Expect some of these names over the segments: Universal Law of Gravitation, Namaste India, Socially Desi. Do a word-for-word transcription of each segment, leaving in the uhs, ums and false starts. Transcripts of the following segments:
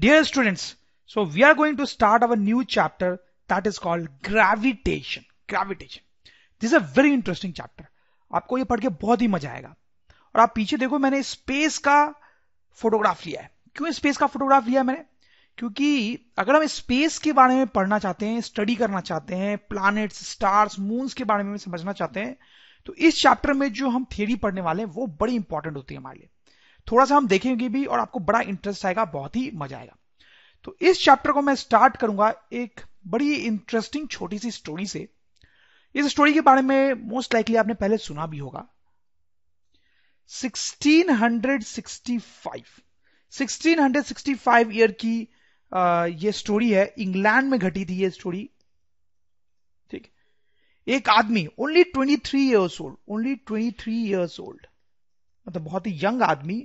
Dear students, so we are going to start our new chapter that is called gravitation. Gravitation. This is a very interesting chapter. आपको ये पढ़ के बहुत ही मजा आएगा. और आप पीछे देखो मैंने स्पेस का फोटोग्राफ लिया है. क्यों स्पेस का फोटोग्राफ लिया मैंने? क्योंकि अगर हम स्पेस के बारे में पढ़ना चाहते हैं, स्टडी करना चाहते हैं, प्लैनेट्स, स्टार्स, मून्स के बारे में समझना चाहते हैं, तो इस चैप्टर में जो हम थ्योरी पढ़ने वाले हैं वो बड़ी इंपॉर्टेंट होती है हमारे लिए. थोड़ा सा हम देखेंगे भी और आपको बड़ा इंटरेस्ट आएगा, बहुत ही मजा आएगा. तो इस चैप्टर को मैं स्टार्ट करूंगा एक बड़ी इंटरेस्टिंग छोटी सी स्टोरी से. इस स्टोरी के बारे में मोस्ट लाइकली आपने पहले सुना भी होगा. सोलह सौ पैंसठ ईयर की आ, ये स्टोरी है. इंग्लैंड में घटी थी ये स्टोरी. ठीक, एक आदमी ओनली तेईस इयर्स ओल्ड, ओनली तेईस इयर्स ओल्ड, मतलब बहुत ही यंग आदमी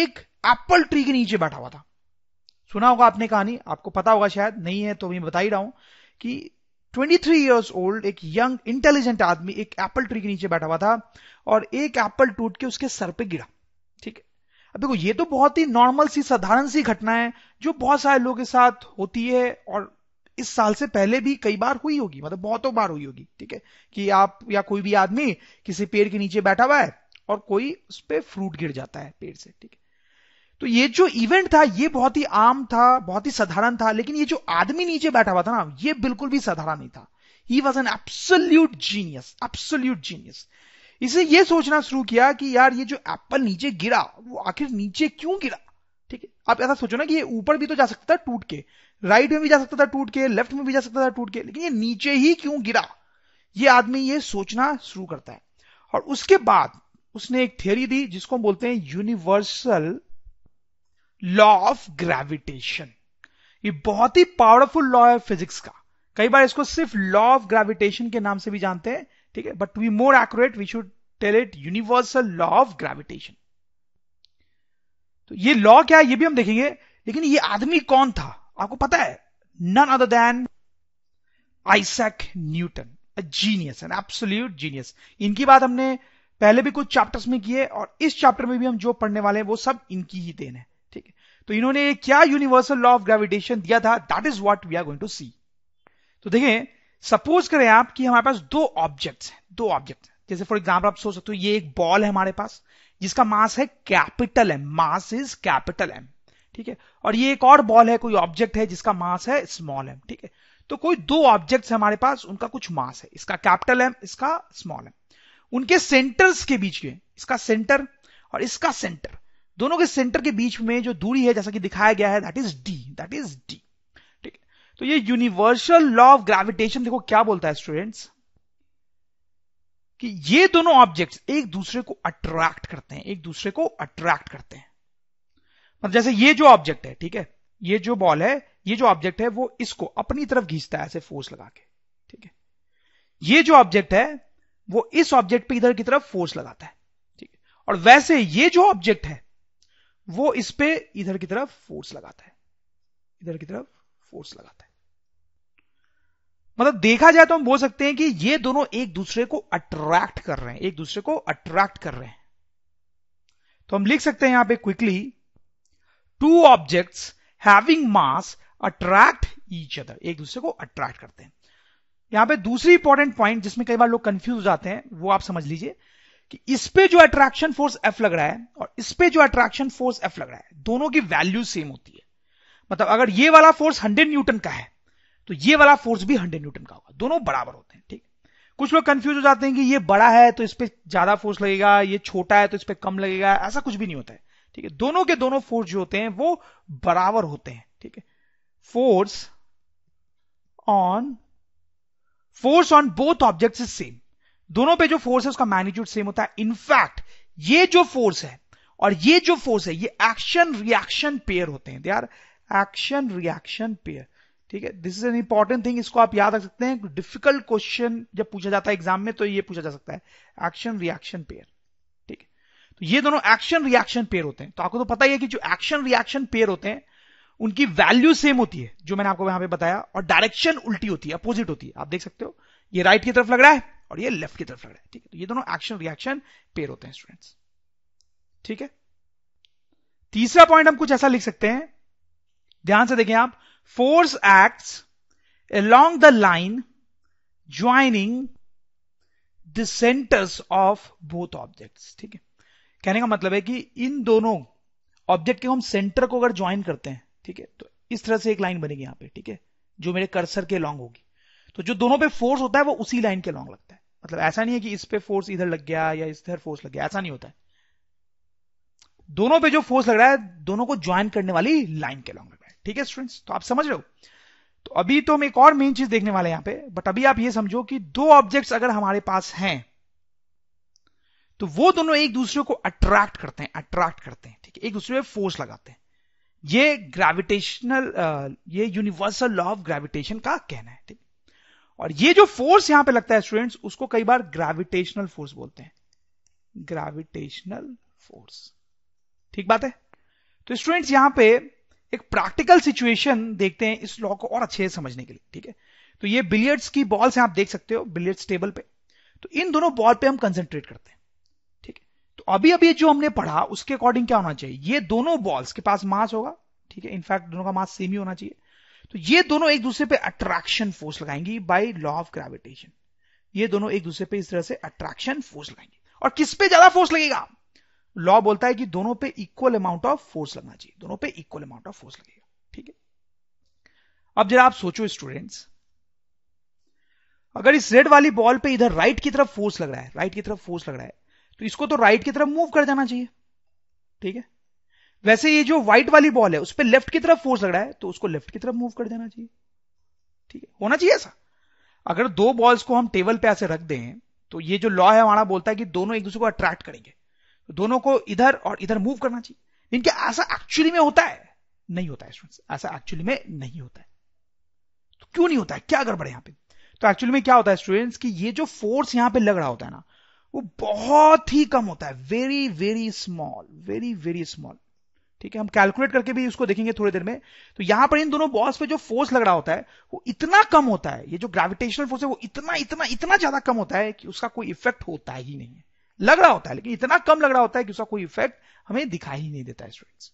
एक एप्पल ट्री के नीचे बैठा हुआ था. सुना होगा आपने कहानी, आपको पता होगा, शायद नहीं है तो मैं बता ही रहा हूं कि तेईस इयर्स ओल्ड एक यंग इंटेलिजेंट आदमी एक एप्पल ट्री के नीचे बैठा हुआ था और एक एप्पल टूट के उसके सर पे गिरा. ठीक है, अब देखो ये तो बहुत ही नॉर्मल सी साधारण सी घटना है जो बहुत सारे लोगों के साथ होती है और इस साल से पहले भी कई बार हुई होगी, मतलब बहुतों बार हुई होगी. ठीक है, कि आप या कोई भी आदमी किसी पेड़ के नीचे बैठा हुआ है और कोई उस पे फ्रूट गिर जाता है पेड़ से. ठीक है, तो ये जो इवेंट था ये बहुत ही आम था, बहुत ही साधारण था. लेकिन ये जो आदमी नीचे बैठा हुआ था ना, ये बिल्कुल भी साधारण नहीं था. He was an absolute genius, absolute genius. इसने ये सोचना शुरू किया कि यार ये जो एप्पल नीचे गिरा वो आखिर नीचे क्यों गिरा. ठीक है, आप ऐसा सोचो ना कि ये ऊपर भी तो जा सकता था टूट के, राइट में भी जा सकता था टूट के, लेफ्ट में भी जा सकता था टूट के, लेकिन ये नीचे ही क्यों गिरा. ये आदमी ये सोचना शुरू करता है और उसके बाद उसने एक थ्योरी दी जिसको हम बोलते हैं यूनिवर्सल लॉ ऑफ ग्रेविटेशन. ये बहुत ही पावरफुल लॉ है फिजिक्स का. कई बार इसको सिर्फ लॉ ऑफ ग्रेविटेशन के नाम से भी जानते हैं. ठीक है, but to be more accurate we should tell it universal law of gravitation. तो ये लॉ क्या है ये भी हम देखेंगे, लेकिन ये आदमी कौन था आपको पता है? None other than Isaac Newton, a genius, an absolute genius. इनकी बात हमने पहले भी कुछ चैप्टर्स में किए और इस चैप्टर में भी हम जो पढ़ने वाले हैं वो सब इनकी ही देन है. ठीक है, तो इन्होंने क्या यूनिवर्सल लॉ ऑफ ग्रेविटेशन दिया था, that is what we are going to see. तो देखें, सपोज करें आप कि हमारे पास दो ऑब्जेक्ट्स हैं, दो ऑब्जेक्ट्स हैं. जैसे फॉर एग्जांपल आप सोच सकते हो ये एक बॉल है हमारे पास जिसका मास है capital M, mass is capital M. ठीक है, और ये एक और बॉल है, कोई ऑब्जेक्ट है जिसका मास है स्मॉल एम. ठीक है, तो कोई दो ऑब्जेक्ट्स है हमारे पास, उनका कुछ मास है, इसका कैपिटल एम, इसका स्मॉल एम. उनके सेंटर्स के बीच में, इसका सेंटर और इसका सेंटर, दोनों के सेंटर के बीच में जो दूरी है जैसा कि दिखाया गया है that is D, that is D. ठीक है, तो ये यूनिवर्सल लॉ ऑफ ग्रेविटेशन देखो क्या बोलता है स्टूडेंट्स, कि ये दोनों ऑब्जेक्ट्स एक दूसरे को अट्रैक्ट करते हैं, एक दूसरे को अट्रैक्ट करते हैं. मतलब जैसे ये जो ऑब्जेक्ट है, ठीक है, ये जो बॉल है, ये जो ऑब्जेक्ट है वो इसको अपनी तरफ खींचता है ऐसे फोर्स लगा के. ठीक है, ये जो ऑब्जेक्ट है वो इस ऑब्जेक्ट पे इधर की तरफ फोर्स लगाता है. ठीक है, और वैसे ये जो ऑब्जेक्ट है वो इस पे इधर की तरफ फोर्स लगाता है, इधर की तरफ फोर्स लगाता है. मतलब देखा जाए तो हम बोल सकते हैं कि ये दोनों एक दूसरे को अट्रैक्ट कर रहे हैं, एक दूसरे को अट्रैक्ट कर रहे हैं. तो हम लिख सकते हैं यहां पे quickly, two objects having mass attract each other, एक दूसरे को अट्रैक्ट करते हैं. यहां पे दूसरी इंपॉर्टेंट पॉइंट जिसमें कई बार लोग कंफ्यूज हो जाते हैं वो आप समझ लीजिए कि इस पे जो अट्रैक्शन फोर्स एफ लग रहा है और इस पे जो अट्रैक्शन फोर्स एफ लग रहा है दोनों की वैल्यू सेम होती है. मतलब अगर ये वाला फोर्स हंड्रेड न्यूटन का है तो ये वाला फोर्स भी हंड्रेड न्यूटन का होगा, दोनों बराबर होते हैं. ठीक, कुछ लोग कंफ्यूज हो जाते हैं कि ये बड़ा है तो इस पे ज्यादा फोर्स लगेगा, ये छोटा है तो इस पे कम लगेगा, ऐसा कुछ भी नहीं होता है. ठीक है, दोनों के दोनों फोर्स जो होते हैं वो बराबर होते हैं. ठीक है, force on force on both objects is same, दोनों पे जो फोर्स है उसका मैग्नीट्यूड सेम होता है. इनफैक्ट ये जो फोर्स है और ये जो फोर्स है ये एक्शन रिएक्शन पेयर होते हैं, they are action reaction pair. ठीक है, this is an important thing, इसको आप याद रख सकते हैं. डिफिकल्ट क्वेश्चन जब पूछा जाता है एग्जाम में तो ये पूछा जा सकता है, एक्शन रिएक्शन पेयर. ठीक है, तो ये दोनों एक्शन रिएक्शन पेयर होते हैं. तो आपको तो पता ही है कि जो एक्शन रिएक्शन पेयर होते हैं उनकी वैल्यू सेम होती है जो मैंने आपको यहां पे बताया, और डायरेक्शन उल्टी होती है, अपोजिट होती है. आप देख सकते हो ये राइट की तरफ लग रहा है और ये लेफ्ट की तरफ लग रहा है. ठीक है, तो ये दोनों एक्शन रिएक्शन पेयर होते हैं स्टूडेंट्स. ठीक है, तीसरा पॉइंट हम कुछ ऐसा लिख सकते हैं, ध्यान से देखें आप, force acts along the line joining the centers of both objects. ठीक है, कहने का मतलब है कि इन दोनों ऑब्जेक्ट के हम सेंटर को अगर ज्वाइन करते हैं, ठीक है, तो इस तरह से एक लाइन बनेगी यहाँ पे, ठीक है, जो मेरे कर्सर के लॉन्ग होगी. तो जो दोनों पे फोर्स होता है वो उसी लाइन के लॉन्ग लगता है. मतलब ऐसा नहीं है कि इस पे फोर्स इधर लग गया या इस तरह फोर्स लग गया, ऐसा नहीं होता है. दोनों पे जो फोर्स लग रहा है दोनों को ज्वाइन करने वाली लाइन के लॉन्ग लग रहा है. ठीक है स्टूडेंट्स, तो आप समझ रहे हो. तो अभी तो हम एक और मेन चीज देखने वाले हैं यहां पे, बट अभी आप ये समझो कि दो ऑब्जेक्ट्स अगर हमारे पास हैं तो वो दोनों एक दूसरे को अट्रैक्ट करते हैं, अट्रैक्ट करते हैं ठीक है, एक दूसरे पे फोर्स लगाते हैं. ये ग्रेविटेशनल, ये यूनिवर्सल लॉ ऑफ ग्रेविटेशन का कहना है. ठीक, और ये जो फोर्स यहां पे लगता है स्टूडेंट्स, उसको कई बार ग्रेविटेशनल फोर्स बोलते हैं, ग्रेविटेशनल फोर्स. ठीक बात है. तो स्टूडेंट्स यहां पे एक प्रैक्टिकल सिचुएशन देखते हैं इस लॉ को और अच्छे से समझने के लिए. ठीक है, तो ये बिलियर्ड्स की बॉल से आप देख सकते हो, बिलियर्ड्स टेबल पे. तो इन दोनों बॉल पे हम कंसंट्रेट करते हैं. ठीक है, तो अभी अभी जो हमने पढ़ा उसके अकॉर्डिंग क्या होना चाहिए, ये दोनों बॉल्स के पास मास होगा. ठीक है, इनफैक्ट दोनों का मास सेम ही होना चाहिए. तो ये दोनों एक दूसरे पे अट्रैक्शन फोर्स लगाएंगी बाय लॉ ऑफ ग्रेविटेशन. ये दोनों एक दूसरे पे इस तरह से अट्रैक्शन फोर्स लगाएंगे. और किस पे ज्यादा फोर्स लगेगा? लॉ बोलता है कि दोनों पे इक्वल अमाउंट ऑफ फोर्स लगना चाहिए, दोनों पे इक्वल अमाउंट ऑफ फोर्स लगेगा. ठीक है, अब जरा आप सोचो स्टूडेंट्स, अगर इस रेड वाली बॉल पे इधर राइट की तरफ फोर्स लग रहा है, राइट की तरफ फोर्स लग रहा है, तो इसको तो राइट की तरफ मूव कर जाना चाहिए. ठीक है, वैसे ये जो व्हाइट वाली बॉल है उस पर लेफ्ट की तरफ फोर्स लग रहा है, तो उसको लेफ्ट की तरफ मूव कर जाना चाहिए. ठीक है, होना चाहिए ऐसा. अगर दो बॉल्स को हम टेबल पे ऐसे रख दें तो ये जो लॉ है हमारा बोलता है कि दोनों एक दूसरे को अट्रैक्ट करेंगे, दोनों को इधर और इधर मूव करना चाहिए. इनके ऐसा एक्चुअली में होता है? नहीं होता है स्टूडेंट्स, ऐसा एक्चुअली में नहीं होता है. तो क्यों नहीं होता है, क्या गड़बड़ है यहाँ पे? तो एक्चुअली में क्या होता है स्टूडेंट्स कि ये जो फोर्स यहाँ पे लग रहा होता है ना, वो बहुत ही कम होता है, very very small, very very small. ठीक है, हम कैलकुलेट करके भी उसको देखेंगे थोड़ी देर में. तो यहाँ पर इन दोनों बॉल्स पे जो फोर्स लग रहा होता है वो इतना कम होता है, ये जो ग्रेविटेशनल फोर्स है वो इतना इतना इतना ज्यादा कम होता है कि उसका कोई इफेक्ट होता ही नहीं है. लग रहा होता है लेकिन इतना कम लग रहा होता है कि उसका कोई इफेक्ट हमें दिखाई ही नहीं देता है स्टूडेंट्स.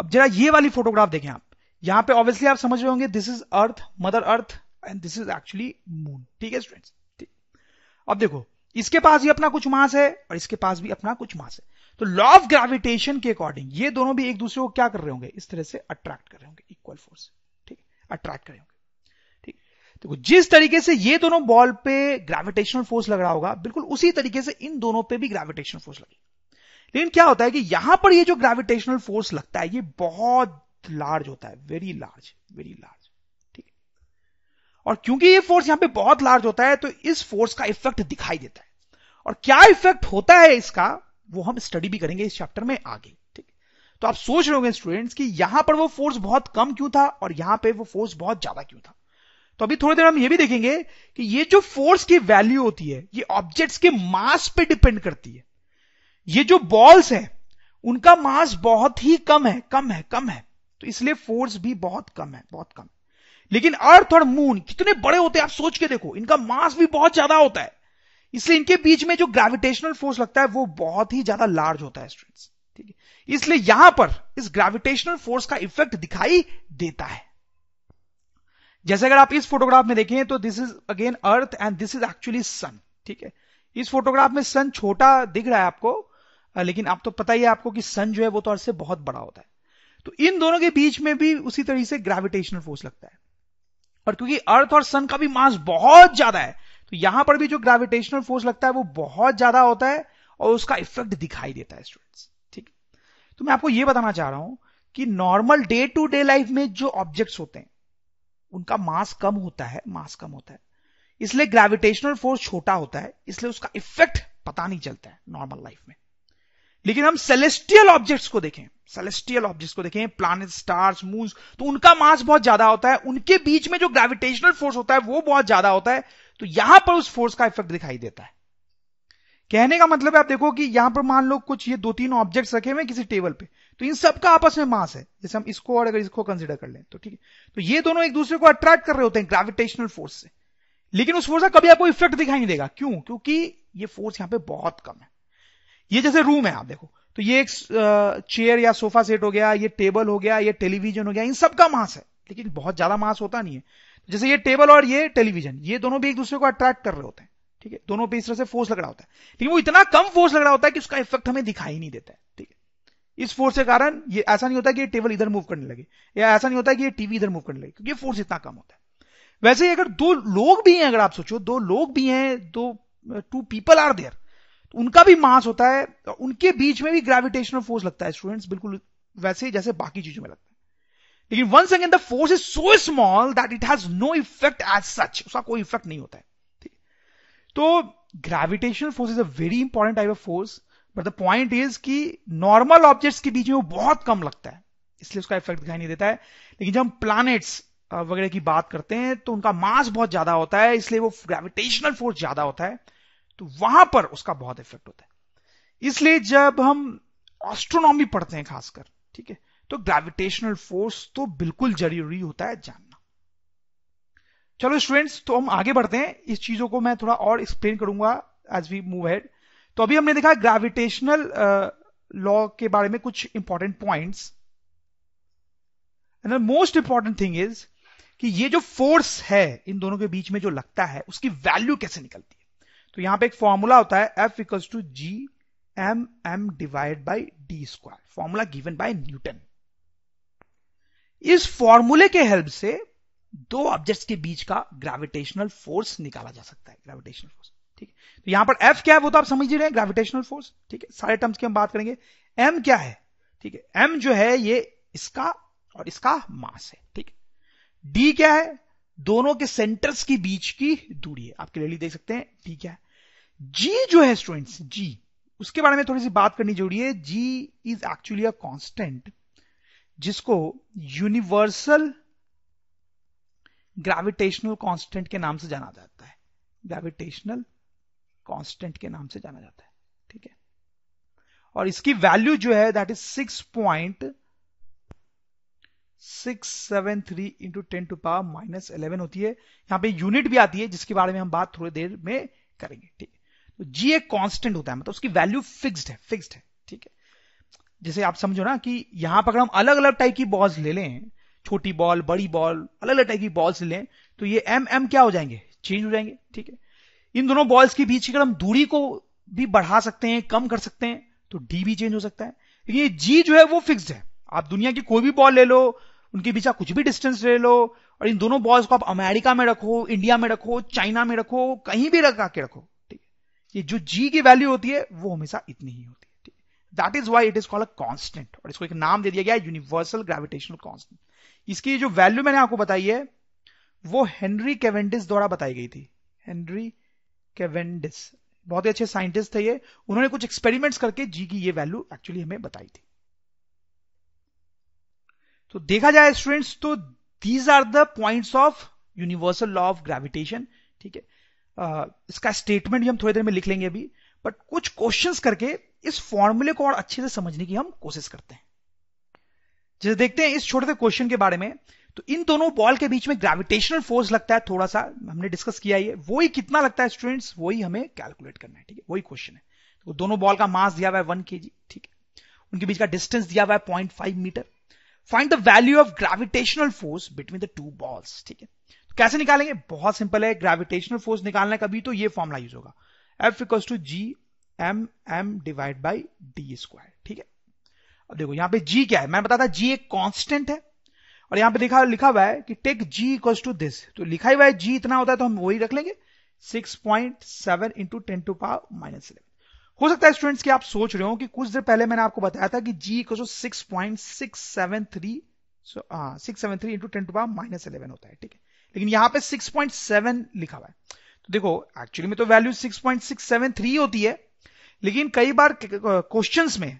अब जरा ये वाली फोटोग्राफ देखें आप, यहां पे ऑब्वियसली आप समझ रहे होंगे this is earth, mother earth, and this is actually moon. ठीक है स्टूडेंट्स, अब देखो इसके पास भी अपना कुछ मास है और इसके पास भी अपना कुछ मास है. तो लॉ ऑफ ग्रेविटेशन के अकॉर्डिंग ये दोनों भी एक दूसरे को क्या कर रहे होंगे, इस तरह से अट्रैक्ट कर रहे होंगे, इक्वल फोर्स. ठीक, अट्रैक्ट कर रहे होंगे. देखो जिस तरीके से ये दोनों बॉल पे ग्रेविटेशनल फोर्स लग रहा होगा, बिल्कुल उसी तरीके से इन दोनों पे भी ग्रेविटेशनल फोर्स लगेगा. लेकिन क्या होता है कि यहां पर ये जो ग्रेविटेशनल फोर्स लगता है ये बहुत लार्ज होता है, वेरी लार्ज, वेरी लार्ज. ठीक है, और क्योंकि ये फोर्स यहां पे बहुत लार्ज होता है तो इस फोर्स का इफेक्ट दिखाई देता है. और क्या इफेक्ट होता है इसका वो हम स्टडी भी करेंगे इस चैप्टर में आगे. ठीक, तो आप सोच रहे होंगे स्टूडेंट्स कि यहां पर वो फोर्स बहुत कम क्यों था और यहां पर वो फोर्स बहुत ज्यादा क्यों था. तो अभी थोड़ी देर हम ये भी देखेंगे कि ये जो फोर्स की वैल्यू होती है ये ऑब्जेक्ट्स के मास पे डिपेंड करती है. ये जो बॉल्स हैं उनका मास बहुत ही कम है, कम है, कम है, तो इसलिए फोर्स भी बहुत कम है, बहुत कम. लेकिन अर्थ और मून कितने बड़े होते हैं आप सोच के देखो, इनका मास भी बहुत ज्यादा होता है, इसलिए इनके बीच में जो ग्रेविटेशनल फोर्स लगता है वो बहुत ही ज्यादा लार्ज होता है स्टूडेंट्स. ठीक है, इसलिए यहां पर इस ग्रेविटेशनल फोर्स का इफेक्ट दिखाई देता है. जैसे अगर आप इस फोटोग्राफ में देखें तो this is again earth and this is actually sun. ठीक है, इस फोटोग्राफ में सन छोटा दिख रहा है आपको, लेकिन आप तो पता ही है आपको कि सन जो है वो तो अर्थ से बहुत बड़ा होता है. तो इन दोनों के बीच में भी उसी तरीके से ग्रेविटेशनल फोर्स लगता है. और क्योंकि अर्थ और सन का भी मास बहुत ज्यादा है तो यहां पर भी जो ग्रेविटेशनल फोर्स लगता है वो बहुत ज्यादा होता है और उसका इफेक्ट दिखाई देता है स्टूडेंट्स. ठीक है, तो मैं आपको ये बताना चाह रहा हूं कि normal day to day life में जो ऑब्जेक्ट्स होते हैं उनका मास कम होता है, मास कम होता है, इसलिए ग्रेविटेशनल फोर्स छोटा होता है, इसलिए उसका इफेक्ट पता नहीं चलता है नॉर्मल लाइफ में. लेकिन हम सेलेस्टियल ऑब्जेक्ट्स को देखें, सेलेस्टियल ऑब्जेक्ट्स को देखें, प्लैनेट, स्टार्स, मून्स, तो उनका मास बहुत ज्यादा होता है, उनके बीच में जो ग्रेविटेशनल फोर्स होता है वो बहुत ज्यादा होता है, तो यहां पर उस फोर्स का इफेक्ट दिखाई देता है. कहने का मतलब है आप देखो कि यहां पर मान लो कुछ ये दो तीन ऑब्जेक्ट्स रखे हुए किसी टेबल पे, तो इन सबका आपस में मास है, जैसे हम इसको और अगर इसको कंसीडर कर लें तो ठीक है, तो ये दोनों एक दूसरे को अट्रैक्ट कर रहे होते हैं ग्रेविटेशनल फोर्स से. लेकिन उस फोर्स का कभी आपको इफेक्ट दिखाई नहीं देगा, क्यों? क्योंकि ये फोर्स यहाँ पे बहुत कम है. ये जैसे रूम है आप देखो, तो तो ये एक चेयर या सोफा सेट हो गया, ये टेबल हो गया, ये टेलीविजन हो गया, इन सबका मास है, लेकिन बहुत ज्यादा मास होता नहीं है। जैसे ये टेबल और ये टेलीविजन, ये दोनों भी एक दूसरे को अट्रैक्ट कर रहे होते हैं, ठीक है, दोनों पे इस तरह से फोर्स लग रहा होता है, लेकिन वो इतना कम फोर्स लग रहा होता है कि उसका इफेक्ट हमें दिखाई नहीं देता है, ठीक है। इस फोर्स के कारण ये ऐसा नहीं होता कि ये टेबल इधर मूव करने लगे, या ऐसा नहीं होता कि ये टीवी इधर मूव करने लगे, क्योंकि ये फोर्स इतना कम होता है। वैसे ही अगर दो लोग भी हैं, अगर आप सोचो दो लोग भी हैं, दो टू पीपल आर देयर, उनका भी मास होता है, उनके बीच में भी ग्रेविटेशनल फोर्स लगता है स्टूडेंट्स, बिल्कुल वैसे ही जैसे बाकी चीजों में लगता है। लेकिन once again the force is so small that it has no effect as such, उसका कोई इफेक्ट नहीं होता है। तो gravitational force is a very important type of force, but the point is कि नॉर्मल ऑब्जेक्ट्स के बीच में वो बहुत कम लगता है, इसलिए उसका इफेक्ट दिखाई नहीं देता है। लेकिन जब हम प्लैनेट्स वगैरह की बात करते हैं तो उनका मास बहुत ज्यादा होता है, इसलिए वो ग्रेविटेशनल फोर्स ज्यादा होता है, तो वहां पर उसका बहुत इफेक्ट होता है। इसलिए जब हम एस्ट्रोनॉमी पढ़ते हैं खासकर, ठीक है, तो ग्रेविटेशनल फोर्स तो बिल्कुल जरूरी होता है जानना। चलो स्टूडेंट्स, तो हम आगे बढ़ते हैं, इस चीजों को मैं थोड़ा और एक्सप्लेन करूंगा एज वी मूव हेड। तो अभी हमने देखा ग्रेविटेशनल लॉ के बारे में कुछ important points, and the most important thing is कि ये जो फोर्स है इन दोनों के बीच में जो लगता है उसकी वैल्यू कैसे निकलती है। तो यहां पे एक फॉर्मूला होता है F equals to G M M divide by D square, formula given by Newton. इस फॉर्मूले के हेल्प से दो ऑब्जेक्ट्स के बीच का ग्रेविटेशनल फोर्स निकाला जा सकता है, ग्रेविटेशनल फोर्स, ठीक है। तो यहां पर F क्या है वो तो आप समझ ही रहे हैं, ग्रेविटेशनल फोर्स, ठीक है, सारे टर्म्स की हम बात करेंगे। M क्या है, ठीक है, M जो है ये इसका और इसका मास है, ठीक है। D क्या है, दोनों के सेंटर्स के बीच की दूरी है, आप क्लियरली देख सकते हैं D क्या है। G जो है स्टूडेंट्स, G उसके बारे में थोड़ी सी बात करनी जरूरी है। G is actually a constant जिसको यूनिवर्सल ग्रेविटेशनल कांस्टेंट के नाम से जाना जाता है, ग्रेविटेशनल कांस्टेंट के नाम से जाना जाता है, ठीक है। और इसकी वैल्यू जो है that is six point six seven three into ten to power minus eleven होती है। यहां पे यूनिट भी आती है जिसके बारे में हम बात थोड़ी देर में करेंगे, ठीक है। तो जी एक कांस्टेंट होता है, मतलब उसकी वैल्यू फिक्स्ड है, फिक्स्ड है, ठीक है। जैसे आप समझो ना कि यहां पर अगर हम अलग अलग टाइप की बॉल्स ले लें, छोटी बॉल, बड़ी बॉल, अलग अलग टाइप की बॉल्स लें, तो ये एम एम क्या हो जाएंगे, चेंज हो जाएंगे, ठीक है। इन दोनों बॉल्स के बीच की अगर हम दूरी को भी बढ़ा सकते हैं, कम कर सकते हैं, तो डी भी चेंज हो सकता है। लेकिन ये जी जो है वो फिक्स्ड है, आप दुनिया की कोई भी बॉल ले लो, उनके बीच का कुछ भी डिस्टेंस ले लो, और इन दोनों बॉल्स को आप अमेरिका में रखो, इंडिया में रखो, चाइना में रखो, कहीं भी रखा के रखो, ठीक है, ये जो जी की वैल्यू होती है वो हमेशा इतनी ही होती है। That is why it is called a constant, और इसको एक नाम दे दिया गया है यूनिवर्सल ग्रेविटेशनल कांस्टेंट। इसकी जो वैल्यू मैंने आपको बताई है वो हेनरी केवेंडिस द्वारा बताई गई थी। हेनरी केवेंडिस बहुत ही अच्छे साइंटिस्ट थे ये, उन्होंने कुछ एक्सपेरिमेंट्स करके जी की ये वैल्यू एक्चुअली हमें बताई थी। तो देखा जाए स्टूडेंट्स, तो these are the points of universal law of gravitation, ठीक है। uh, इसका स्टेटमेंट भी हम थोड़ी देर में लिख लेंगे अभी, बट कुछ क्वेश्चंस करके इस फॉर्मूले को और अच्छे से समझने की हम कोशिश करते हैं। जैसे देखते हैं इस छोटे से क्वेश्चन के बारे में, तो इन दोनों बॉल के बीच में ग्रेविटेशनल फोर्स लगता है, थोड़ा सा हमने डिस्कस किया है, वही कितना लगता है स्टूडेंट्स वही हमें कैलकुलेट करना है, ठीक है, वही क्वेश्चन है। तो दोनों बॉल का मास दिया हुआ है वन के जी, ठीक है, उनके बीच का डिस्टेंस दिया हुआ है point five metre. Find the value of gravitational force between the two balls, ठीक है। तो कैसे निकालेंगे, बहुत सिंपल है, ग्रेविटेशनल फोर्स निकालना है कभी तो ये फॉर्मूला यूज होगा F equals to G M M divide by D square, ठीक है। अब देखो यहाँ पे G क्या है, मैंने बताया था G एक कांस्टेंट है, और यहाँ पे देखा लिखा हुआ है कि take G equals to this, तो लिखा हुआ है G इतना होता है तो हम वही रख लेंगे six point seven into ten to power minus eleven. हो सकता है स्टूडेंट्स कि आप सोच रहे हो कि कुछ देर पहले मैंने आपको बताया था कि G equals to six point six seven three so six seven three into ten to power minus eleven होता है, ठीक है, लेकिन यहाँ पे सिक्स पॉइंट सेवन लिखा हुआ है। तो देखो एक्चुअली में तो value six point six seven three होती है, लेकिन कई बार क्वेश्चंस में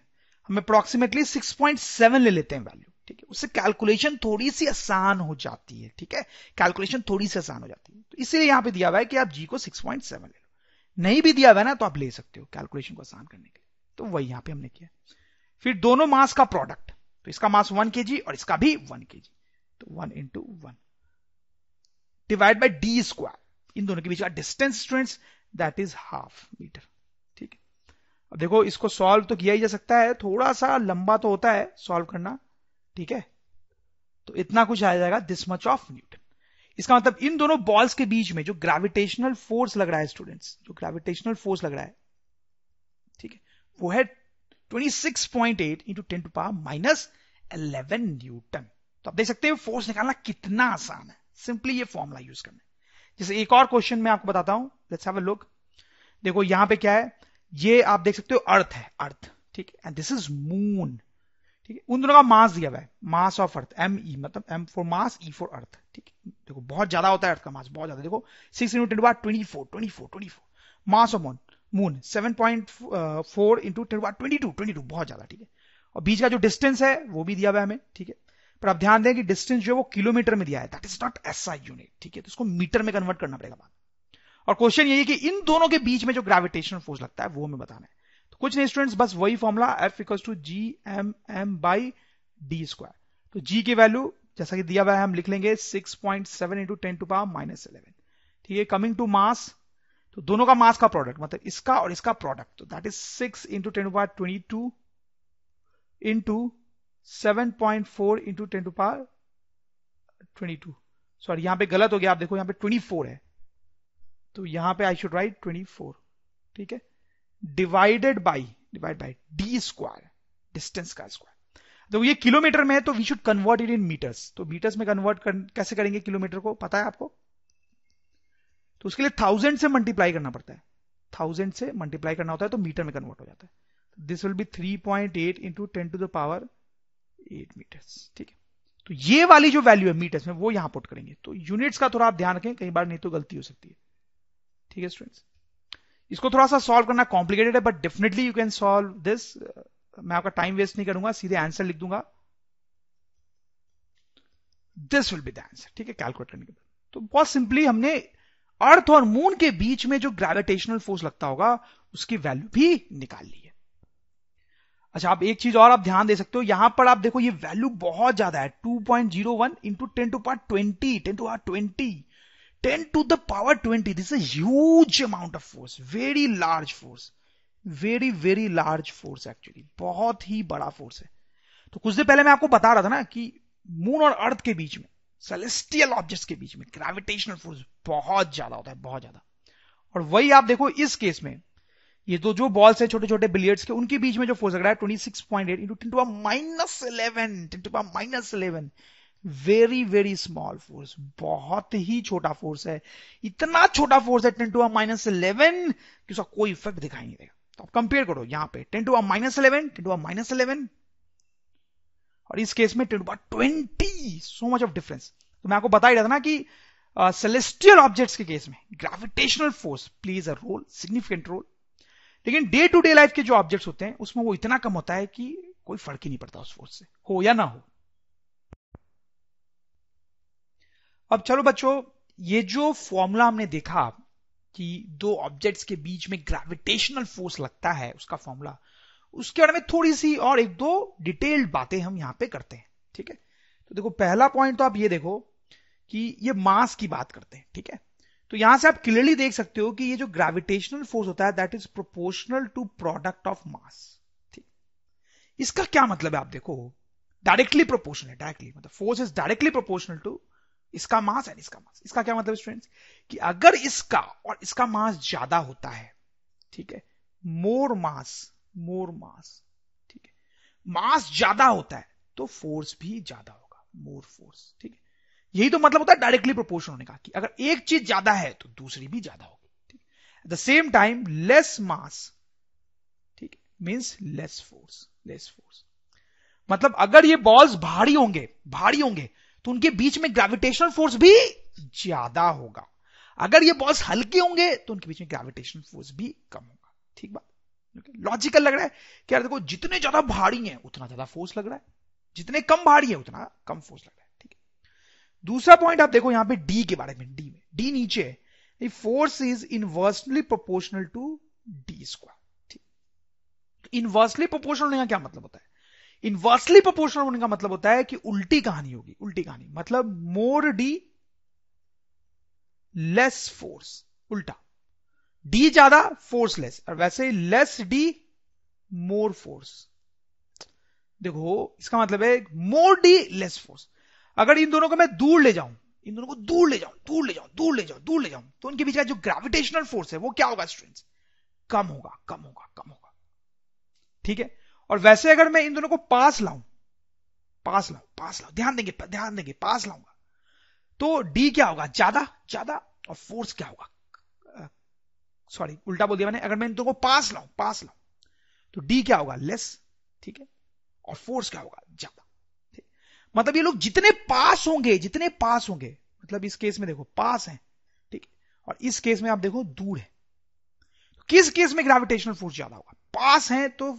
हम अप्रोक्सीमेटली सिक्स पॉइंट सेवन ले लेते हैं वैल्यू, ठीक है, उससे कैलकुलेशन थोड़ी सी आसान हो जाती है, ठीक है, कैलकुलेशन थोड़ी सी आसान हो जाती है। तो इसलिए यहाँ पे दिया हुआ है कि आप जी को सिक्स पॉइंट सेवन ले लो, नहीं भी दिया हुआ है ना तो आप ले सकते हो कैलकुलेशन को आसान करने के लिए, तो वही यहाँ पे हमने किया। फिर दोनों मास का प्रोडक्ट, तो इसका मास वन के जी और इसका भी वन के जी, तो one into one divide by D square, इन दोनों के बीच का distance students that is half metre, ठीक है। देखो इसको सॉल्व तो किया ही जा सकता है, थोड़ा सा लंबा तो होता है सॉल्व करना, ठीक है। तो इतना कुछ आ जाएगा, दिस मच ऑफ न्यूटन। इसका मतलब इन दोनों बॉल्स के बीच में जो ग्रेविटेशनल फोर्स लग रहा है स्टूडेंट्स, जो ग्रेविटेशनल फोर्स लग रहा है, ठीक है, वो है छब्बीस पॉइंट आठ into ten to power minus eleven newton. तो आप देख सकते हैं फोर्स निकालना कितना आसान है, सिंपली ये फॉर्मूला यूज करना है। जैसे एक और क्वेश्चन मैं आपको बताता हूं, लेट्स हैव अ लुक। देखो यहां पे क्या है, ये आप देख सकते हो अर्थ है, अर्थ, ठीक है, एंड दिस इज मून, ठीक है। उन दोनों का मास दिया हुआ है, mass of earth, M E, मतलब M for mass, E for earth, ठीक है। देखो बहुत ज्यादा होता है अर्थ का मास, बहुत ज्यादा। देखो six into ten power twenty four twenty four twenty four mass of moon moon seven point four into ten power twenty two twenty two बहुत ज्यादा, ठीक है। और बीच का जो डिस्टेंस है वो भी दिया हुआ है हमें, ठीक है। पर आप ध्यान दें कि डिस्टेंस जो है वो किलोमीटर में दिया है, that is not SI unit, ठीक है। तो इसको मीटर में कन्वर्ट करना पड़ेगा बाद। और क्वेश्चन यही है कि इन दोनों के बीच में जो ग्रेविटेशनल फोर्स लगता है वो हमें बताना है। तो कुछ नहीं स्टूडेंट्स, बस वही formula F equals to G M M by D square. तो जी की वैल्यू जैसा कि दिया हुआ है हम लिख लेंगे six point seven into ten to power minus eleven, ठीक है। कमिंग टू मास, तो दोनों का मास का प्रोडक्ट, मतलब इसका और इसका प्रोडक्ट, तो that is six into ten to power twenty two into seven point four into ten to power twenty two sorry यहाँ पे गलत हो गया, आप देखो यहाँ पे ट्वेंटी फोर है, तो यहाँ पे I should write twenty four, ठीक है, divided by divide by D square, distance का स्क्वायर। तो ये किलोमीटर में है तो we should convert it in metres. तो मीटर्स में कन्वर्ट कर, कैसे करेंगे किलोमीटर को, पता है आपको। तो उसके लिए थाउजेंड से मल्टीप्लाई करना पड़ता है, थाउजेंड से मल्टीप्लाई करना होता है तो मीटर में कन्वर्ट हो जाता है। This will be three point eight into ten to the power eight metres, ठीक है। तो ये वाली जो वैल्यू है मीटर्स में वो यहां पुट करेंगे। तो यूनिट्स का थोड़ा आप ध्यान रखें, कई बार नहीं तो गलती हो सकती है, ठीक है स्टूडेंट्स। इसको थोड़ा सा सॉल्व करना कॉम्प्लिकेटेड है, but definitely you can solve this. मैं आपका टाइम वेस्ट नहीं करूंगा, सीधे आंसर लिख दूंगा, this will be the answer, ठीक है, कैलकुलेट करने के बाद। तो बहुत सिंपली हमने अर्थ और मून के बीच में जो ग्रेविटेशनल फोर्स लगता होगा उसकी वैल्यू भी निकाल ली है। अच्छा, आप एक चीज और आप ध्यान दे सकते हो, यहां पर आप देखो ये वैल्यू बहुत ज्यादा है, two point zero one into ten to power twenty ten to power twenty ten to the power twenty, this is huge amount of force, very large force, very very large force, actually बहुत ही बड़ा force है। तो कुछ देर पहले मैं आपको बता रहा था ना कि मून और अर्थ के बीच में, सेलेस्टियल ऑब्जेक्ट्स के बीच में ग्रेविटेशनल फोर्स बहुत ज्यादा होता है, बहुत ज्यादा। और वही आप देखो इस केस में, ये तो जो बॉल्स है छोटे छोटे बिलियर्ड्स के, उनके बीच में जो फोर्स लग रहा है twenty six point eight into ten to power minus eleven ten to power minus eleven, very very small force, बहुत ही छोटा फोर्स है। इतना छोटा फोर्स है ten to power minus eleven कि उसका कोई इफेक्ट दिखाई नहीं देगा। तो आप कंपेयर करो यहां पे ten to power minus eleven ten to power minus eleven और इस केस में ten to power twenty, so much of difference. तो मैं आपको बता ही रहा था ना कि सेलेस्टियल uh, ऑब्जेक्ट्स के केस में gravitational force plays a role, significant role, लेकिन डे टू डे लाइफ के जो ऑब्जेक्ट्स होते हैं उसमें वो इतना कम होता है कि कोई फर्क ही नहीं पड़ता उस फोर्स से, हो या ना हो। अब चलो बच्चों, ये जो फॉर्मूला हमने देखा कि दो ऑब्जेक्ट्स के बीच में ग्रेविटेशनल फोर्स लगता है उसका फॉर्मूला, उसके बारे में थोड़ी सी और एक दो डिटेल्ड बातें हम यहां पे करते हैं, ठीक है। तो देखो पहला पॉइंट तो आप ये देखो कि ये मास की बात करते हैं, ठीक है। तो यहां से आप क्लियरली देख सकते हो कि ये जो ग्रेविटेशनल फोर्स होता है that is proportional to product of mass, ठीक। इसका क्या मतलब है आप देखो, डायरेक्टली प्रोपोर्शनल है, डायरेक्टली मतलब force is directly proportional to इसका मास एंड इसका मास। इसका क्या मतलब स्टूडेंट्स, कि अगर इसका और इसका मास ज्यादा होता है, ठीक है, मोर मास मोर मास ठीक है, मास ज्यादा होता है तो फोर्स भी ज्यादा होगा, मोर फोर्स, ठीक है। यही तो मतलब होता है डायरेक्टली प्रोपोर्शनल होने का, कि अगर एक चीज ज्यादा है तो दूसरी भी ज्यादा होगी। At the same time less mass, ठीक है, means less force, less force मतलब अगर ये बॉल्स भारी होंगे भारी होंगे तो उनके बीच में ग्रेविटेशनल फोर्स भी ज्यादा होगा, अगर ये बॉल्स हल्के होंगे तो उनके बीच में ग्रेविटेशनल फोर्स भी कम होगा, ठीक बात। लॉजिकल लग रहा है कि यार देखो जितने ज्यादा भारी है उतना ज्यादा फोर्स लग रहा है, जितने कम भारी है उतना कम फोर्स लग रहा है। दूसरा पॉइंट आप देखो यहां पे डी के बारे में, डी में डी नीचे है, force is inversely proportional to D square, ठीक। इनवर्सली प्रोपोर्शनल होने का क्या मतलब होता है, इनवर्सली प्रोपोर्शनल होने का मतलब होता है कि उल्टी कहानी होगी, उल्टी कहानी मतलब मोर डी लेस फोर्स, उल्टा, डी ज्यादा फोर्स लेस, और वैसे लेस डी मोर फोर्स। देखो इसका मतलब है मोर डी लेस फोर्स। अगर इन दोनों को मैं दूर ले जाऊं, इन दोनों को दूर ले जाऊं दूर ले जाऊं दूर ले जाऊं दूर ले जाऊं तो उनके बीच का जो ग्रेविटेशनल फोर्स है वो क्या होगा स्टूडेंट्स? कम होगा कम होगा कम होगा। ठीक है। और वैसे अगर मैं इन दोनों को पास लाऊं पास लाऊं पास लाऊं ध्यान देंगे ध्यान देंगे पास लाऊंगा तो डी क्या होगा? ज्यादा ज्यादा। और फोर्स क्या होगा? सॉरी उल्टा बोल दिया मैंने। अगर मैं इन दोनों को पास लाऊं पास लाऊं तो डी क्या होगा? लेस। ठीक है। और फोर्स क्या होगा? ज्यादा। मतलब ये लोग जितने पास होंगे जितने पास होंगे मतलब इस केस में देखो पास है, ठीक है, और इस केस में आप देखो दूर है। तो किस केस में ग्रेविटेशनल फोर्स ज्यादा होगा? पास है तो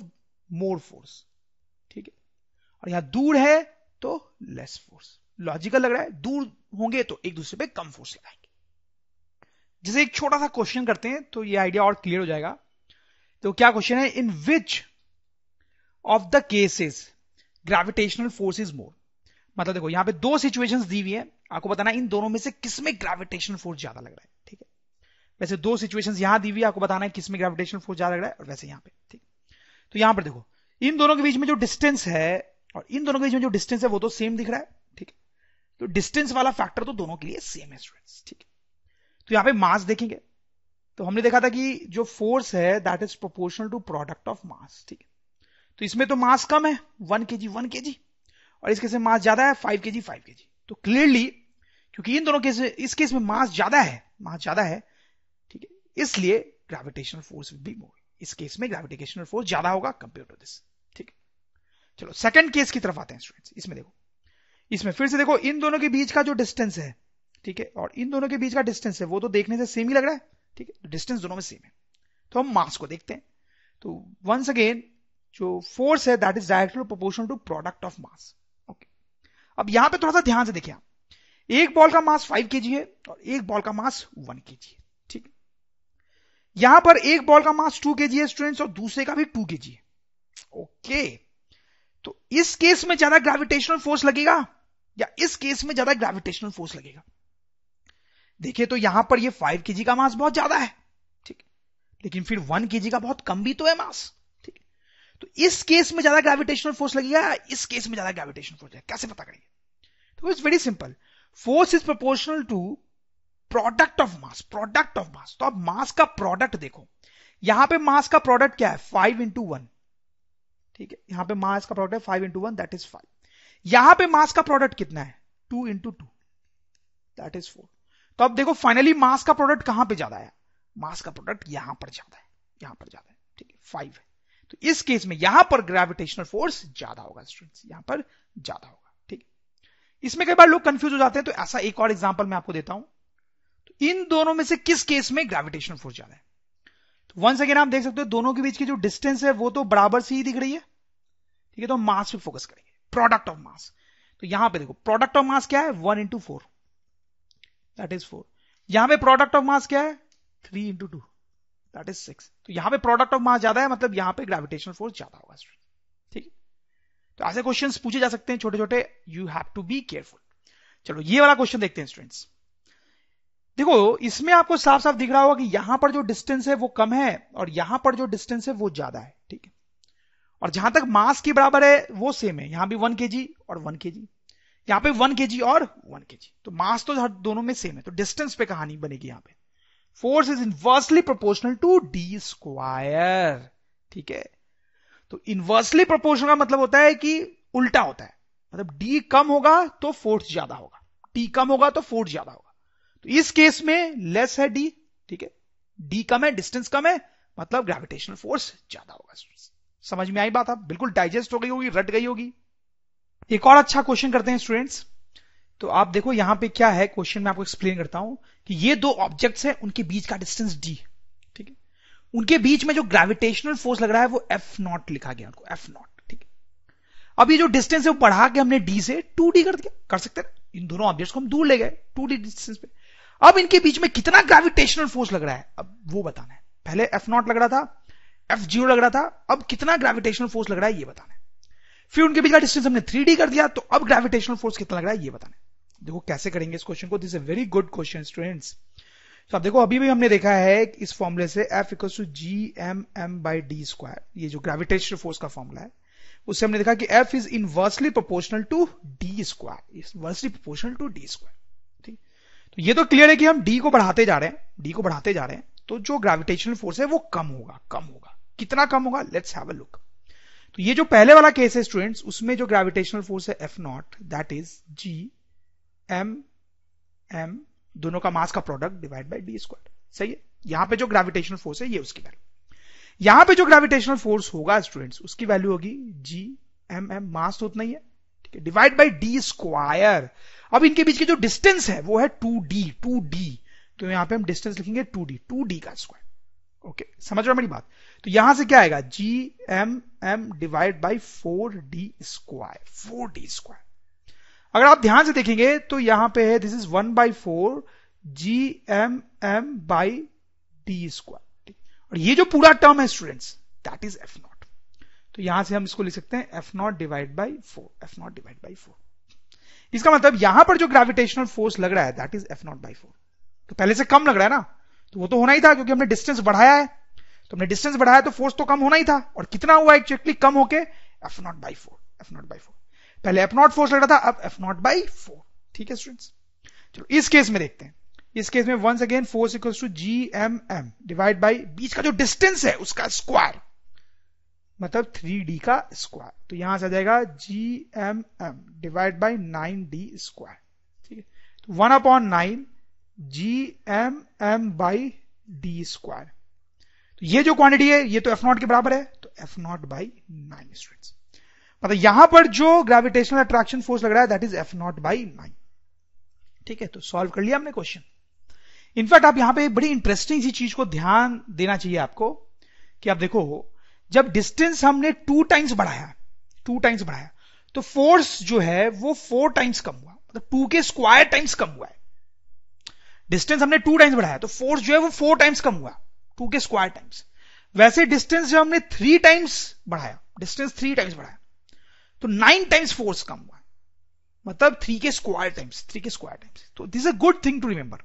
मोर फोर्स, ठीक है, और यहां दूर है तो लेस फोर्स। लॉजिकल लग रहा है। दूर होंगे तो एक दूसरे पे कम फोर्स लगाएंगे। जैसे एक छोटा सा क्वेश्चन करते हैं तो ये आइडिया और क्लियर हो जाएगा। तो क्या क्वेश्चन है? In which of the cases gravitational force is more. मतलब देखो यहां पे दो सिचुएशंस दी हुई है, आपको बताना इन दोनों में से किसमें ग्रेविटेशनल फोर्स ज्यादा लग रहा है। ठीक है। वैसे दो सिचुएशंस यहां दी हुई है, आपको बताना है किसमें ग्रेविटेशनल फोर्स ज्यादा लग रहा है, और वैसे यहां पे। ठीक। तो यहां पर देखो इन दोनों के बीच में जो डिस्टेंस है और इन दोनों के बीच में जो डिस्टेंस है वो तो सेम दिख रहा है। ठीक है। तो डिस्टेंस वाला फैक्टर तो दोनों के लिए सेम है स्टूडेंट्स। ठीक है। तो यहां पे मास देखेंगे तो हमने देखा था कि जो फोर्स है that is proportional to product of mass. ठीक है। तो इसमें तो मास कम है वन के जी वन के जी और इस केस में मास ज्यादा है फाइव के जी फाइव के जी। तो क्लियरली क्योंकि इन दोनों केस इस केस में मास ज्यादा है मास ज्यादा है ठीक है, इसलिए gravitational force will be more. इस केस में ग्रेविटेशनल फोर्स ज्यादा होगा कंपेयर टू दिस। ठीक है। चलो सेकंड केस की तरफ आते हैं स्टूडेंट्स। इसमें देखो इसमें फिर से देखो इन दोनों के बीच का जो डिस्टेंस है ठीक है, और इन दोनों के बीच का डिस्टेंस है वो तो देखने से सेम ही लग रहा है। ठीक है। डिस्टेंस दोनों में सेम है तो हम मास को देखते हैं। तो वंस अगेन जो फोर्स है that is directly proportional to product of mass. अब यहां पे थोड़ा सा ध्यान से देखिए आप, एक बॉल का मास फाइव केजी है और एक बॉल का मास वन केजी है। ठीक। यहां पर एक बॉल का मास टू केजी है स्टूडेंट्स और दूसरे का भी टू केजी है। ओके। तो इस केस में ज्यादा ग्रेविटेशनल फोर्स लगेगा या इस केस में ज्यादा ग्रेविटेशनल फोर्स लगेगा? देखिए तो यहां पर ये फाइव केजी का मास बहुत ज्यादा है, ठीक, लेकिन फिर वन केजी का बहुत कम भी तो है मास। तो इस केस में ज्यादा ग्रेविटेशनल फोर्स लगेगा, इस केस में ज्यादा ग्रेविटेशनल फोर्स लगेगा, कैसे पता करेंगे? तो it's very simple, force is proportional to product of mass product of mass तो आप मास का प्रोडक्ट देखो। यहां पे मास का प्रोडक्ट क्या है? Five into one. ठीक है। यहां पे मास का प्रोडक्ट है five into one that is five. यहां पे मास का प्रोडक्ट कितना है? Two into two that is four. तो अब देखो फाइनली मास का प्रोडक्ट कहां पर ज्यादा है? मास का प्रोडक्ट यहां पर ज्यादा है यहां पर ज्यादा है ठीक है, फाइव है। तो इस केस में यहां पर ग्रेविटेशनल फोर्स ज्यादा होगा स्टूडेंट्स, यहां पर ज्यादा होगा। ठीक। इसमें कई बार लोग कंफ्यूज हो जाते हैं तो ऐसा एक और एग्जांपल मैं आपको देता हूं। तो इन दोनों में से किस केस में ग्रेविटेशनल फोर्स ज्यादा है? तो वंस अगेन आप देख सकते हो दोनों के बीच की जो डिस्टेंस है वो तो बराबर सी ही दिख रही है। ठीक है। तो मास पे फोकस करेंगे, प्रोडक्ट ऑफ मास। तो यहां पर देखो प्रोडक्ट ऑफ मास क्या है? One into four that is four. यहां पर प्रोडक्ट ऑफ मास क्या है? Three into two that is six. तो यहां पे प्रोडक्ट ऑफ मास ज्यादा है, मतलब यहां पे ग्रेविटेशनल फोर्स ज्यादा होगा। ठीक है। तो ऐसे क्वेश्चंस पूछे जा सकते हैं छोटे छोटे, you have to be careful. चलो ये वाला क्वेश्चन देखते हैं स्टूडेंट्स। देखो इसमें आपको साफ साफ दिख रहा होगा कि यहां पर जो डिस्टेंस है वो कम है और यहां पर जो डिस्टेंस है वो ज्यादा है। ठीक है। और जहां तक मास के बराबर है वो सेम है, यहां भी वन के जी और वन के जी, यहां पे वन के जी और वन के जी। तो मास तो दोनों में सेम है तो डिस्टेंस पे कहानी बनेगी। यहां पे force is inversely proportional to D square. ठीक है। तो इनवर्सली प्रोपोर्शनल का मतलब होता है कि उल्टा होता है, मतलब डी कम होगा तो फोर्स ज्यादा होगा, डी कम होगा तो फोर्स ज्यादा होगा। तो इस केस में लेस है डी, ठीक है, डी कम है, डिस्टेंस कम है, मतलब ग्रेविटेशनल फोर्स ज्यादा होगा। समझ में आई बात? आप बिल्कुल डाइजेस्ट हो गई होगी, रट गई होगी। एक और अच्छा क्वेश्चन करते हैं स्टूडेंट्स। तो आप देखो यहां पे क्या है क्वेश्चन में आपको एक्सप्लेन करता हूं कि ये दो ऑब्जेक्ट्स हैं, उनके बीच का डिस्टेंस d, ठीक है, उनके बीच में जो ग्रेविटेशनल फोर्स लग रहा है वो एफ नॉट लिखा गया, उनको एफ नॉट। ठीक है। अब ये जो डिस्टेंस है वो बढ़ा के हमने d से टू डी कर दिया, कर सकते हैं, इन दोनों ऑब्जेक्ट्स को हम दूर ले गए टू डी डिस्टेंस पे। अब इनके बीच में कितना ग्रेविटेशनल फोर्स लग रहा है अब वो बताना है। पहले एफ नॉट लग रहा था, एफ जीरो लग रहा था, अब कितना ग्रेविटेशनल फोर्स लग रहा है ये बताना है। फिर उनके बीच का डिस्टेंस हमने थ्री डी कर दिया तो अब ग्रेविटेशनल फोर्स कितना लग रहा है ये बताना है। देखो कैसे करेंगे इस क्वेश्चन को, this is a very good question students. तो आप देखो अभी भी हमने देखा है इस फॉर्मूले से F equal to G M M by D square, ये जो ग्रेविटेशनल फोर्स का फॉर्मूला है उससे हमने देखा कि F is inversely proportional to D square, inversely proportional to D square. ठीक, तो ये तो क्लियर है कि हम d को बढ़ाते जा रहे हैं, d को बढ़ाते जा रहे हैं तो जो ग्रेविटेशनल फोर्स है वो कम होगा, कम होगा कितना कम होगा, लेट्स हैव अ लुक। तो ये जो पहले वाला केस है स्टूडेंट्स उसमें जो ग्रेविटेशनल फोर्स है F naught that is G M M दोनों का मास का product divide by D square, सही है। यहां पे जो ग्रेविटेशनल फोर्स है ये उसकी वैल्यू, यहां पे जो ग्रेविटेशनल फोर्स होगा स्टूडेंट्स उसकी वैल्यू होगी जी एम एम मास तो उतना ही है ठीक है डिवाइड बाय डी स्क्वायर। अब इनके बीच की जो डिस्टेंस है वो है टू डी, टू डी तो यहां पे हम डिस्टेंस लिखेंगे टू डी, टू डी का स्क्वायर। ओके okay, समझ रहे हो मेरी बात। तो यहां से क्या आएगा G M M divide by four D square, four D square. अगर आप ध्यान से देखेंगे तो यहां पे है this is one by four G M M by D square और ये जो पूरा टर्म है students that is F naught. तो यहां से हम इसको लिख सकते हैं F naught divide by four, F naught divide by four. इसका मतलब यहां पर जो ग्रेविटेशनल फोर्स लग रहा है that is F naught by four. तो पहले से कम लग रहा है ना, तो वो तो होना ही था क्योंकि हमने डिस्टेंस बढ़ाया है, तो हमने डिस्टेंस बढ़ाया तो फोर्स तो कम होना ही था। और कितना हुआ एक्चुअली कम होके F naught by four, F naught by four. पहले एफ नॉट फोर्स लग रहा था, अब एफ नॉट बाई फोर। ठीक है स्टूडेंट्स, चलो इस केस में देखते हैं। इस केस में once again force equal to G M M divide by बीच का जो डिस्टेंस है उसका स्क्वायर, मतलब थ्री डी का स्क्वायर। तो यहां से आ जाएगा G M M divide by nine D square. ठीक है, तो one upon nine G M M by D square. तो ये जो क्वांटिटी है ये तो एफ नॉट के बराबर है, तो F naught by nine students. मतलब यहां पर जो ग्रेविटेशनल अट्रैक्शन फोर्स लग रहा है that is F naught by nine. ठीक है, तो सॉल्व कर लिया हमने क्वेश्चन। इनफैक्ट आप यहां पे एक बड़ी इंटरेस्टिंग सी चीज को ध्यान देना चाहिए आपको कि आप देखो जब डिस्टेंस हमने टू टाइम्स बढ़ाया, टू टाइम्स बढ़ाया तो फोर्स जो है वो फोर टाइम्स कम हुआ, मतलब टू के स्क्वायर टाइम्स कम हुआ है। डिस्टेंस हमने टू टाइम्स बढ़ाया तो फोर्स जो है वो फोर टाइम्स कम हुआ, टू के स्क्वायर टाइम्स। वैसे डिस्टेंस जो हमने थ्री टाइम्स बढ़ाया, डिस्टेंस थ्री टाइम्स बढ़ाया तो नाइन टाइम्स फोर्स कम हुआ, मतलब थ्री के स्क्वायर टाइम्स, थ्री के स्क्वायर टाइम्स। तो this is a good thing to remember.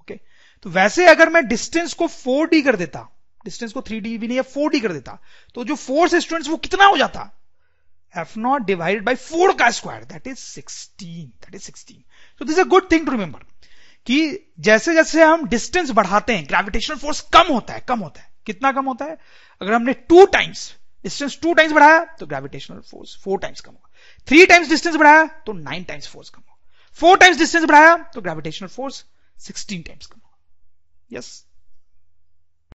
Okay, तो वैसे अगर मैं डिस्टेंस को फोर डी कर देता, डिस्टेंस को थ्री डी भी नहीं है फोर डी कर देता, तो जो फोर्स स्टूडेंट्स वो कितना हो जाता, F naught divided by four का square that is sixteen, that is sixteen. तो this is a good thing to remember कि जैसे जैसे हम डिस्टेंस बढ़ाते हैं ग्रेविटेशनल फोर्स कम होता है, कम होता है। कितना कम होता है, अगर हमने two times distance two times बढ़ाया तो ग्रेविटेशनल फोर्स फोर टाइम्स कम होगा, थ्री टाइम्स डिस्टेंस बढ़ाया तो नाइन टाइम्स फोर्स कम होगा, फोर टाइम्स डिस्टेंस बढ़ाया तो ग्रेविटेशनल फोर्स सिक्सटीन टाइम्स कम होगा। Yes yes?